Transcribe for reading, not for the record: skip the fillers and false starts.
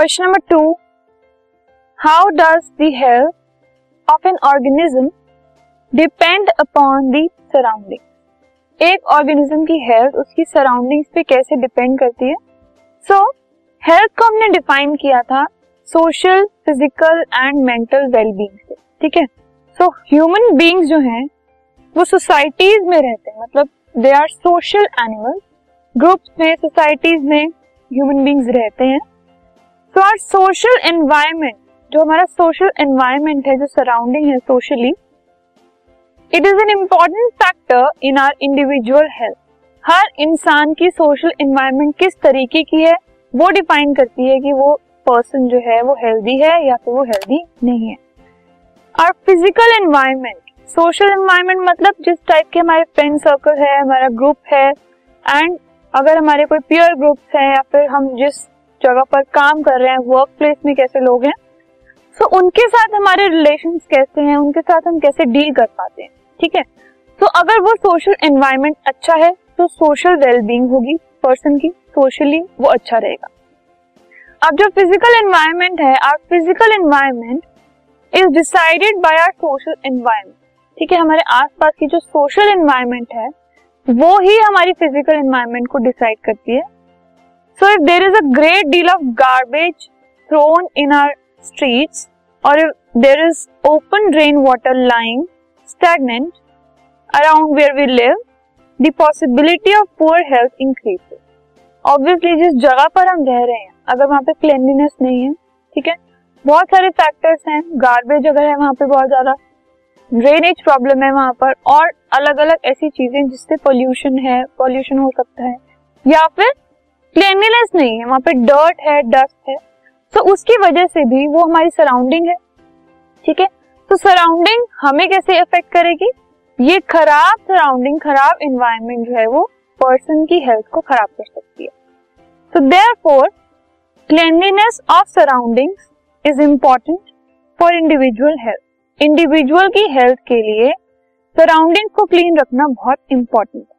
Question number 2, how does the health of an organism depend upon the surrounding. एक organism की health उसकी surroundings पे कैसे depend करती है। सो हेल्थ को हमने डिफाइन किया था social, physical and mental wellbeing से, ठीक है। सो ह्यूमन बीइंग्स जो हैं वो सोसाइटीज में रहते हैं, मतलब they are social animals. Groups में, सोसाइटीज में ह्यूमन बीइंग्स रहते हैं। सो आवर सोशल एनवायरनमेंट, जो हमारा सोशल एनवायरनमेंट है, जो सराउंडिंग है socially, it is an important factor in our individual health. हर इंसान की सोशल एनवायरनमेंट किस तरीके की है वो डिफाइन करती है कि वो पर्सन जो है वो हेल्दी है या फिर वो हेल्दी नहीं है। और फिजिकल एनवायरनमेंट, सोशल एनवायरनमेंट मतलब जिस टाइप के हमारे फ्रेंड सर्कल है, हमारा ग्रुप है, एंड अगर हमारे कोई पीयर ग्रुप्स हैं या फिर हम जिस जगह पर काम कर रहे हैं, वर्क प्लेस में कैसे लोग हैं, सो उनके साथ हमारे रिलेशंस कैसे हैं, उनके साथ हम कैसे डील कर पाते हैं, ठीक है। सो अगर वो सोशल एनवायरनमेंट अच्छा है तो सोशल वेलबींग होगी पर्सन की, सोशली वो अच्छा रहेगा। अब जो फिजिकल एनवायरनमेंट है, our physical environment is decided by our social environment, ठीक है। हमारे आसपास की जो सोशल एनवायरनमेंट है वो ही हमारी फिजिकल एनवायरनमेंट को डिसाइड करती है। So if there is a great deal of garbage thrown in our streets और if there is open drain water lying stagnant around where we live, the possibility of poor health increases. Obviously जिस जगह पर हम रह रहे हैं अगर वहाँ पे क्लीनलीनेस नहीं है, ठीक है, बहुत सारे फैक्टर्स हैं, गार्बेज अगर है वहाँ पे बहुत ज्यादा, ड्रेनेज प्रॉब्लम है वहाँ पर, और अलग अलग ऐसी चीजें जिससे पोल्यूशन है, पोल्यूशन हो सकता है, या फिर क्लीनलीनेस नहीं है वहाँ पे, डर्ट है, डस्ट है, तो उसकी वजह से भी वो हमारी सराउंडिंग है, ठीक है। तो सराउंडिंग हमें कैसे अफेक्ट करेगी, ये खराब सराउंडिंग, खराब एनवायरनमेंट जो है वो पर्सन की हेल्थ को खराब कर सकती है। So therefore cleanliness of surroundings is important for individual health. Individual की हेल्थ के लिए सराउंडिंग्स को क्लीन रखना बहुत इम्पोर्टेंट है।